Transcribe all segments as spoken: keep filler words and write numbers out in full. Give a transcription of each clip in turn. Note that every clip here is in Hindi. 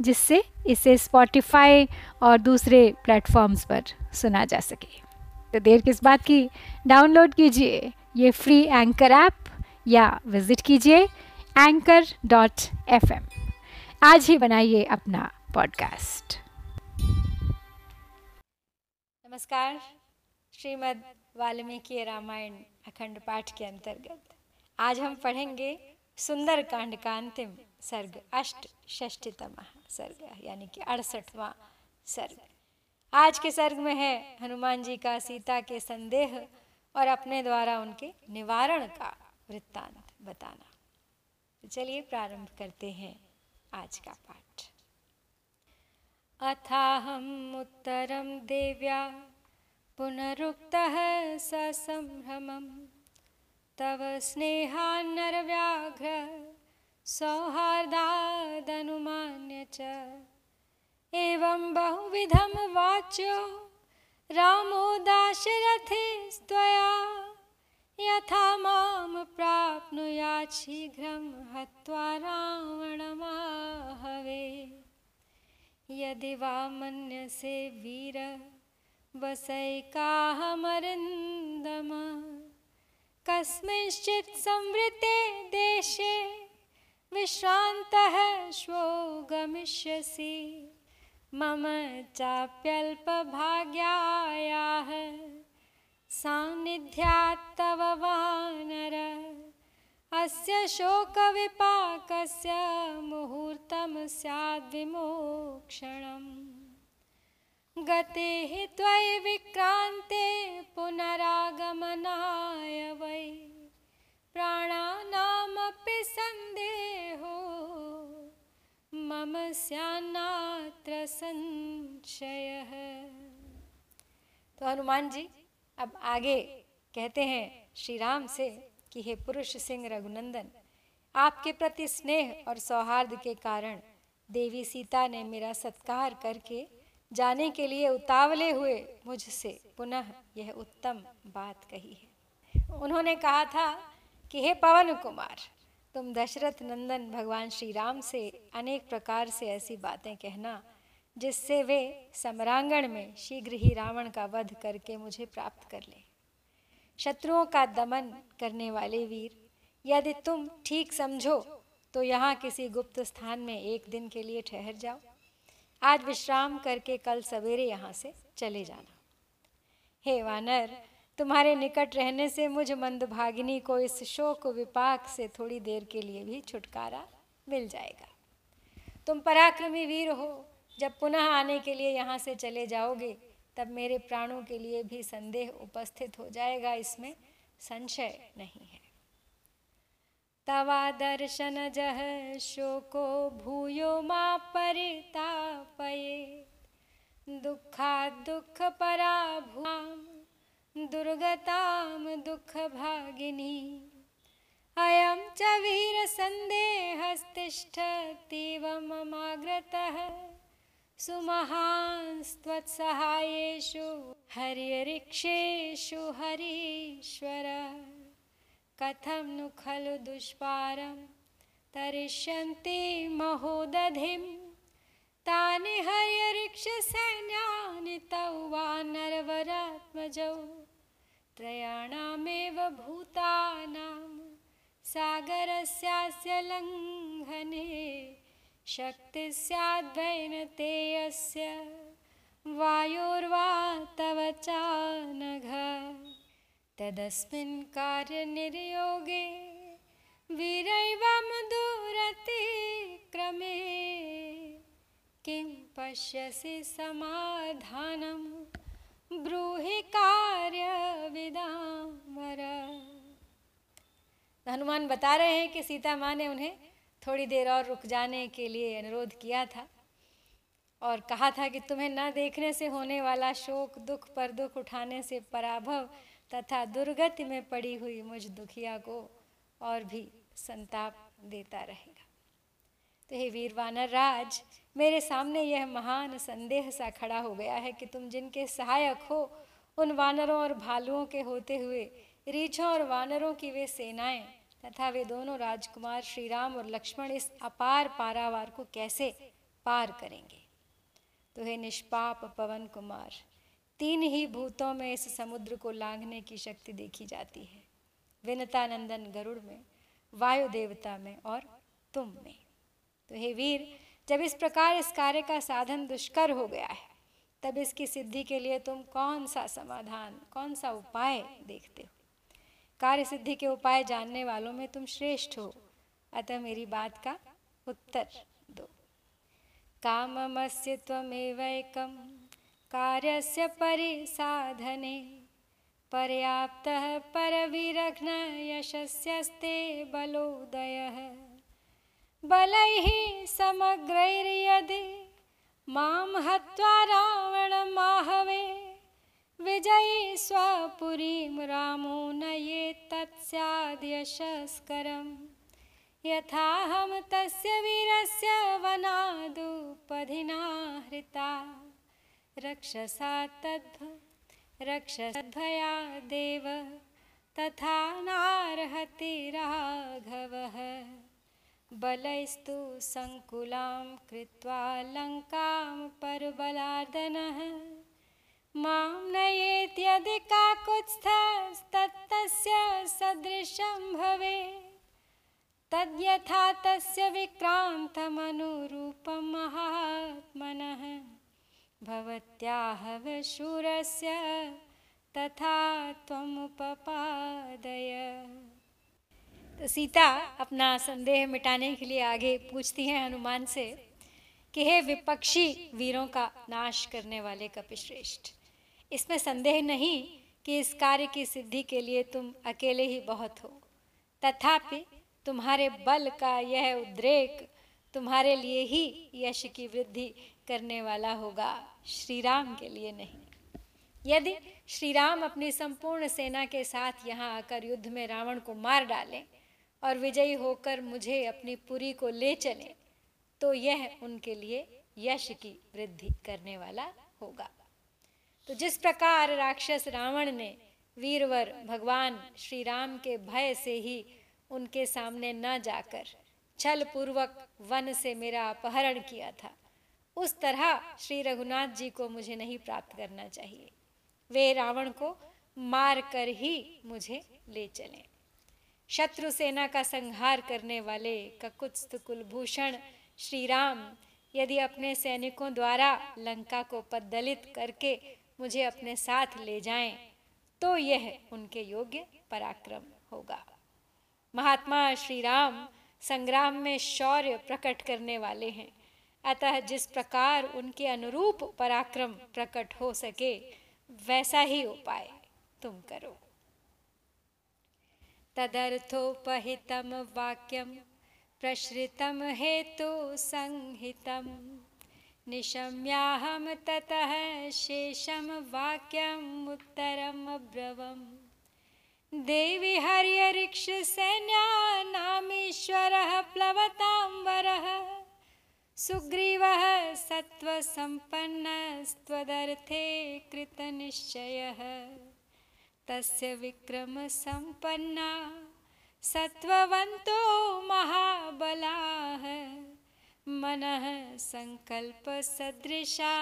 जिससे इसे Spotify और दूसरे प्लेटफॉर्म्स पर सुना जा सके। तो देर किस बात की, डाउनलोड कीजिए ये फ्री एंकर ऐप या विजिट कीजिए anchor dot f m। आज ही बनाइए अपना पॉडकास्ट। नमस्कार। श्रीमद् वाल्मीकि रामायण अखंड पाठ के अंतर्गत आज हम पढ़ेंगे सुंदर कांड का अंतिम सर्ग, अष्ट षष्टितमा सर्ग, यानी कि अड़सठवां सर्ग। आज के सर्ग में है हनुमान जी का सीता के संदेह और अपने द्वारा उनके निवारण का वृत्तांत बताना। तो चलिए प्रारंभ करते हैं आज का पाठ। अथाहम् उत्तरं देव्या पुनरुक्तः ससंभ्रमम् तव स्नेहान्नरव्याघ्र सौहार्दादनुमान्य च एवं बहुविधं वाच्यो रामो दाशरथे त्वया यथा मां प्राप्नुयात् शीघ्रं हत्वा रावणमाहवे यदि वा मन्यसे वीर वसैकाहमरिन्दम कस्मिंश्चित् संवृते देशे विश्रान्तः श्वो गमिष्यसि मम चाप्यल्पभाग्यायाः सान्निध्यात् तव वानर अस्य शोकविपाकस्य मुहूर्तम स्याद् विमोक्षणम् गतेः त्वयि विक्रान्ते पुनरागमनाय वै प्राणानामपि सन्देहो मम स्यान्नात्र संशयः। तो हनुमान जी अब आगे कहते हैं श्री राम से कि हे पुरुष सिंह रघुनंदन, आपके प्रति स्नेह और सौहार्द के कारण देवी सीता ने मेरा सत्कार करके जाने के लिए उतावले हुए मुझसे पुनः यह उत्तम बात कही है। उन्होंने कहा था कि हे पवन कुमार, तुम दशरथ नंदन भगवान श्री राम से अनेक प्रकार से ऐसी बातें कहना जिससे वे सम्रांगण में शीघ्र ही रावण का वध करके मुझे प्राप्त कर लें। शत्रुओं का दमन करने वाले वीर, यदि तुम ठीक समझो तो यहाँ किसी गुप्त स्थान में एक दिन के लिए ठहर जाओ। आज विश्राम करके कल सवेरे यहाँ से चले जाना। हे वानर, तुम्हारे निकट रहने से मुझ मंदभागिनी को इस शोक विपाक से थोड़ी देर के लिए भी छुटकारा मिल जाएगा। तुम पराक्रमी वीर हो, जब पुनः आने के लिए यहाँ से चले जाओगे तब मेरे प्राणों के लिए भी संदेह उपस्थित हो जाएगा, इसमें संशय नहीं है। तवा दर्शन जह शोको भूयो मां परितापये दुखा दुख पराभूम दुर्गताम दुख भागिनी अयम च वीर संदेहस्तिष्ठतीव ममाग्रतः सुमहांस्त्वत्सहायेषु हर्यरिक्षेषु हरीश्वर कथम नु खलु दुष्पारं तरिष्यन्ति महोदधिं तानि हर्यरिक्षसैन्यानि तौ वानरवरात्मजौ त्रयाणामेव भूतानां सागरस्यास्य लङ्घने शक्ति सैनते वायुर्वा तव चानघ तदस्मिन् कार्य निर्योगे वीरैवं दूरति क्रमे किं पश्यसि समाधानं ब्रूहि कार्य विदामर। हनुमान बता रहे हैं कि सीता माँ ने उन्हें थोड़ी देर और रुक जाने के लिए अनुरोध किया था और कहा था कि तुम्हें न देखने से होने वाला शोक, दुख पर दुख उठाने से पराभव तथा दुर्गति में पड़ी हुई मुझ दुखिया को और भी संताप देता रहेगा। तो हे वीर वानर राज, मेरे सामने यह महान संदेह सा खड़ा हो गया है कि तुम जिनके सहायक हो उन वानरों और भालुओं के होते हुए रीछों और वानरों की वे सेनाएं तथा वे दोनों राजकुमार श्री राम और लक्ष्मण इस अपार पारावार को कैसे पार करेंगे। तो हे निष्पाप पवन कुमार, तीन ही भूतों में इस समुद्र को लांघने की शक्ति देखी जाती है, विनतानंदन गरुड़ में, वायु देवता में और तुम में। तो हे वीर, जब इस प्रकार इस कार्य का साधन दुष्कर हो गया है तब इसकी सिद्धि के लिए तुम कौन सा समाधान, कौन सा उपाय देखते हो? कार्य सिद्धि के उपाय जानने वालों में तुम श्रेष्ठ हो, अतः मेरी बात का उत्तर दो। काममस्य त्वमेवैकं कार्यस्य परिसाधने पर्याप्तः परविरघ्न यशस्यस्ते बलोदयः। बलैः समग्रैर्यदि माम हत्वा रावणमाहवे विजयी स्वपुरीम रामो नये तत्स्याद्यशस्करं यथाहं तस्य वीरस्य वनादुपधिनाहृता रक्षसा तद्भ रक्षसद्भया देव तथा नार्हति राघवः। बलैस्तु संकुलां कृत्वा लंकां परबलार्दनः मां नयेत्यदि काकुत्स्थस्तस्य सदृशं भवेत् तद्यथा तस्य विक्रान्तमनुरूपं महात्मनः। भवत्याह शूरस्य तथा त्वमुपपादय। तो सीता अपना संदेह मिटाने के लिए आगे पूछती हैं हनुमान से कि हे विपक्षी वीरों का नाश करने वाले कपिश्रेष्ठ, इसमें संदेह नहीं कि इस कार्य की सिद्धि के लिए तुम अकेले ही बहुत हो, तथापि तुम्हारे बल का यह उद्रेक तुम्हारे लिए ही यश की वृद्धि करने वाला होगा, श्री राम के लिए नहीं। यदि श्री राम अपनी संपूर्ण सेना के साथ यहाँ आकर युद्ध में रावण को मार डालें और विजयी होकर मुझे अपनी पुरी को ले चलें तो यह उनके लिए यश की वृद्धि करने वाला होगा। तो जिस प्रकार राक्षस रावण ने वीरवर भगवान श्री राम के भय से ही उनके सामने न जाकर छल पूर्वक वन से मेरा अपहरण किया था, उस तरह श्री रघुनाथ जी को मुझे नहीं प्राप्त करना चाहिए। वे रावण को मार कर ही मुझे ले चलें। शत्रु सेना का संहार करने वाले ककुत्स्थ कुलभूषण श्री राम यदि अपने सैनिकों द्वारा लंका को पद्दलित करके मुझे अपने साथ ले जाएं, तो यह उनके योग्य पराक्रम होगा। महात्मा श्री राम संग्राम में शौर्य प्रकट करने वाले हैं, अतः जिस प्रकार उनके अनुरूप पराक्रम प्रकट हो सके वैसा ही उपाय तुम करो। तदर्थोपहितम वाक्यम प्रश्रितम हेतु संहितम निशम्याहम ततः शेषम वाक्यम उत्तरम ब्रवम। देवी हर्यरिक्ष सैन्या नामीश्वरः प्लवतांबरः सुग्रीवः सत्त्वसम्पन्नस्त्वदर्थे कृतनिश्चयः। तस्य विक्रमसम्पन्ना सत्त्ववन्तो महाबलाः मनः संकल्पसदृशा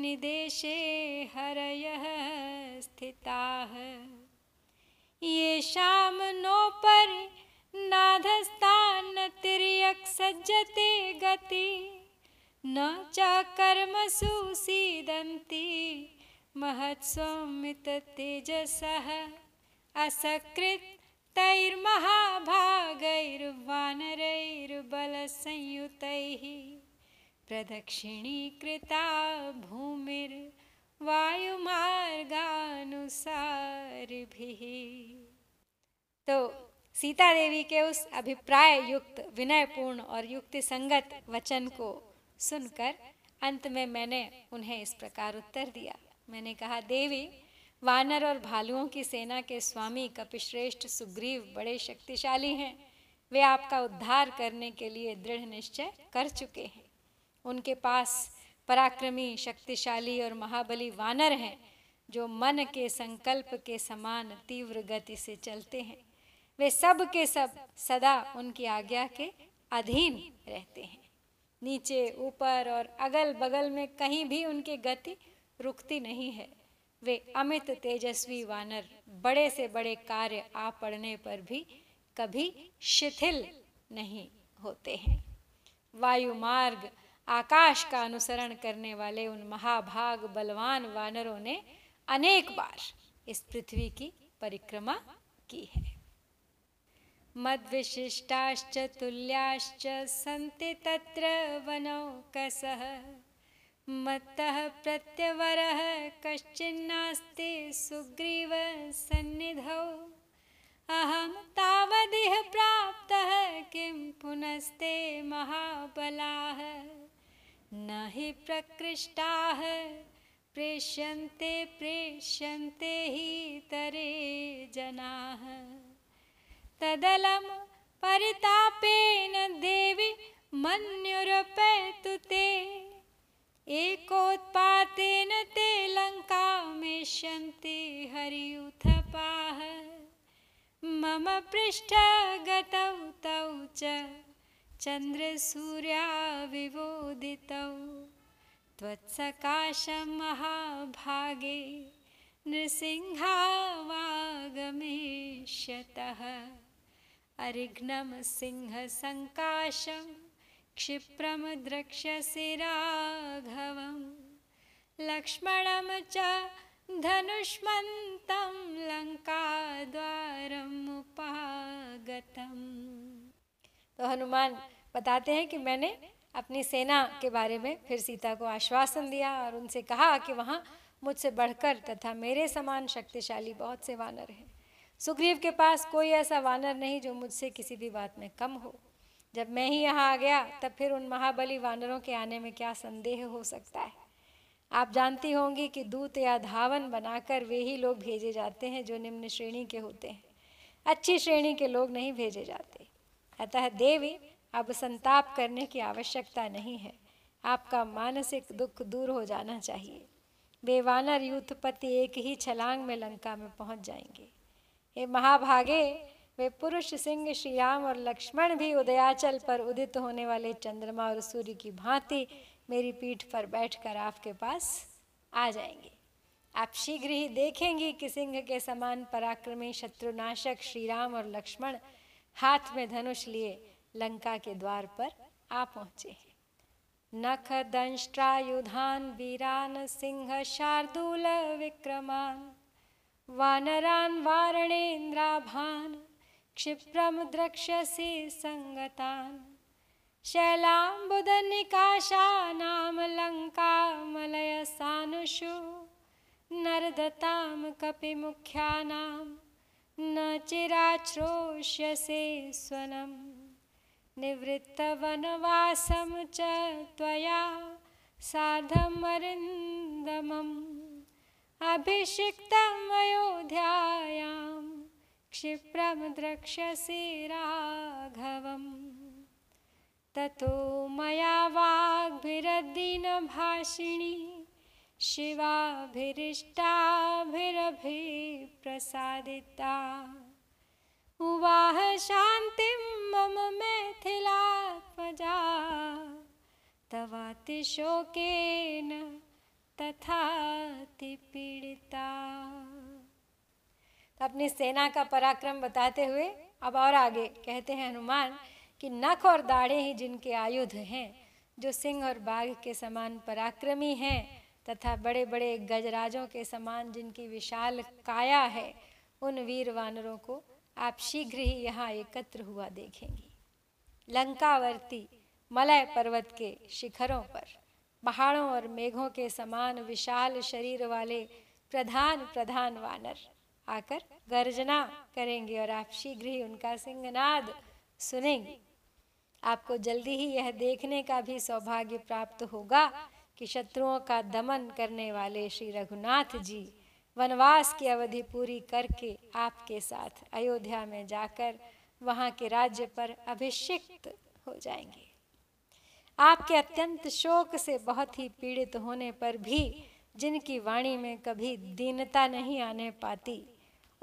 निदेशे हरयः स्थिताः। येषां नोपरि नाधस्तान्न तिर्यक् सज्जते गति न च कर्मसु सीदन्ति महत्स्वमित तेजसः असकृत तैर्महाभागैर्वानरैर्बलसंयुतैः प्रदक्षिणीकृता भूमिर्वायुमार्गानुसारिभिः। तो सीता देवी के उस अभिप्राय युक्त विनयपूर्ण और युक्ति संगत वचन को सुनकर अंत में मैंने उन्हें इस प्रकार उत्तर दिया। मैंने कहा, देवी, वानर और भालुओं की सेना के स्वामी कपिश्रेष्ठ सुग्रीव बड़े शक्तिशाली हैं। वे आपका उद्धार करने के लिए दृढ़ निश्चय कर चुके हैं। उनके पास पराक्रमी, शक्तिशाली और महाबली वानर हैं जो मन के संकल्प के समान तीव्र गति से चलते हैं। वे सब के सब सदा उनकी आज्ञा के अधीन रहते हैं। नीचे, ऊपर और अगल बगल में कहीं भी उनकी गति रुकती नहीं है। वे अमित तेजस्वी वानर बड़े से बड़े कार्य आ पड़ने पर भी कभी शिथिल नहीं होते हैं। वायु मार्ग, आकाश का अनुसरण करने वाले उन महाभाग बलवान वानरों ने अनेक बार इस पृथ्वी की परिक्रमा की है। मद्विशिष्टाश्च तुल्याश्च सन्ति तत्र वनौकसः मत्तः प्रत्यवरः कश्चिन्नास्ति सुग्रीव सन्निधौ अहं तावदिह प्राप्तः किं पुनस्ते महाबलाः न हि प्रकृष्टाः प्रेष्यन्ते प्रेष्यन्ते हि तरे जनाः तदलं परितापेन देवी मन्युरपैतु ते एकोत्पातेन ते लङ्कामेष्यन्ति हरियुथपाः मम पृष्ठगतौ तौ च चन्द्रसूर्याविवोदितौ त्वत्सकाशं महाभागे नृसिंहावागमिष्यतः अरिघ्नं सिंहसङ्काशं क्षिप्रं द्रक्ष्यसि राघवं लक्ष्मणं च धनुष्मन्तं लङ्काद्वारमुपागतम्। तो हनुमान बताते हैं कि मैंने अपनी सेना के बारे में फिर सीता को आश्वासन दिया और उनसे कहा कि वहाँ मुझसे बढ़कर तथा मेरे समान शक्तिशाली बहुत से वानर हैं। सुग्रीव के पास कोई ऐसा वानर नहीं जो मुझसे किसी भी बात में कम हो। जब मैं ही यहाँ आ गया तब फिर उन महाबली वानरों के आने में क्या संदेह हो सकता है। आप जानती होंगी कि दूत या धावन बनाकर वे ही लोग भेजे जाते हैं जो निम्न श्रेणी के होते हैं। अच्छी श्रेणी के लोग नहीं भेजे जाते। अतः देवी, अब संताप करने की आवश्यकता नहीं है। आपका मानसिक दुख दूर हो जाना चाहिए। वे वानर यूथपति एक ही छलांग में लंका में पहुंच जाएंगे। हे महाभागे, वे पुरुष सिंह श्री राम और लक्ष्मण भी उदयाचल पर उदित होने वाले चंद्रमा और सूर्य की भांति मेरी पीठ पर बैठकर आपके पास आ जाएंगे। आप शीघ्र ही देखेंगी कि सिंह के समान पराक्रमी शत्रुनाशक श्री राम और लक्ष्मण हाथ में धनुष लिए लंका के द्वार पर आ पहुँचे हैं। नख दंष्ट्रायुधान वीरान सिंह शार्दूल विक्रमान वानरान वारणेन्द्राभान क्षिप्रम द्रक्ष्यसि संगतान शैलाम्बुद निकाशानाम लंकामलय सानुषु नर्दताम कपिमुख्यानाम न चिराश्रोष्यसे स्वनम निवृत्तवनवासम च त्वया सार्धमरिन्दमम् अभिषिक्तम् अयोध्यायां क्षिप्रं द्रक्ष्यसि राघवम् ततो मया वाग्भिरदीनभाषिणी शिवाभिरिष्टाभिरभिप्रसादिता उवाह शान्तिं मम मैथिलात्मजा तवातिशोकेन तथाति पीड़िता। अपनी सेना का पराक्रम बताते हुए अब और आगे कहते हैं हनुमान कि नख और दाढ़े ही जिनके आयुध हैं, जो सिंह और बाघ के समान पराक्रमी हैं तथा बड़े बड़े गजराजों के समान जिनकी विशाल काया है, उन वीर वानरों को आप शीघ्र ही यहाँ एकत्र हुआ देखेंगी। लंकावर्ती मलय पर्वत के शिखरों पर पहाड़ों और मेघों के समान विशाल शरीर वाले प्रधान प्रधान वानर आकर गर्जना करेंगे और आप शीघ्र ही उनका सिंहनाद सुनेंगी। आपको जल्दी ही यह देखने का भी सौभाग्य प्राप्त होगा कि शत्रुओं का दमन करने वाले श्री रघुनाथ जी वनवास की अवधि पूरी करके आपके साथ अयोध्या में जाकर वहाँ के राज्य पर अभिषिक्त हो जाएंगे। आपके अत्यंत शोक से बहुत ही पीड़ित होने पर भी जिनकी वाणी में कभी दीनता नहीं आने पाती,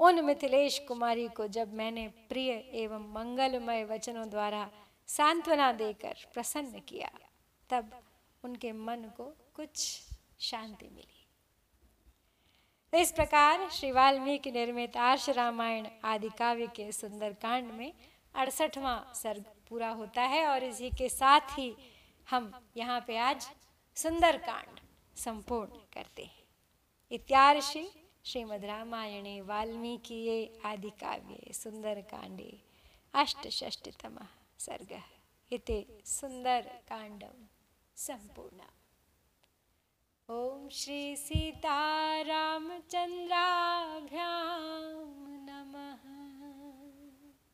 उन मिथिलेश कुमारी को जब मैंने प्रिय एवं मंगलमय वचनों द्वारा सांत्वना देकर प्रसन्न किया, तब उनके मन को कुछ शांति मिली। तो इस प्रकार श्री वाल्मीकि निर्मित आर्ष रामायण आदि काव्य के सुंदरकांड में अड़सठवां सर्ग पूरा होता है और इसी के साथ ही हम यहाँ पे आज सुंदरकांड संपूर्ण करते हैं। इत्यार्षि श्रीमद् रामायणे वाल्मीकिये आदि काव्ये सुंदरकांडे अष्टषष्टितमः सर्गः इति सुंदरकांडं संपूर्णम्। ओम श्री सीता रामचंद्र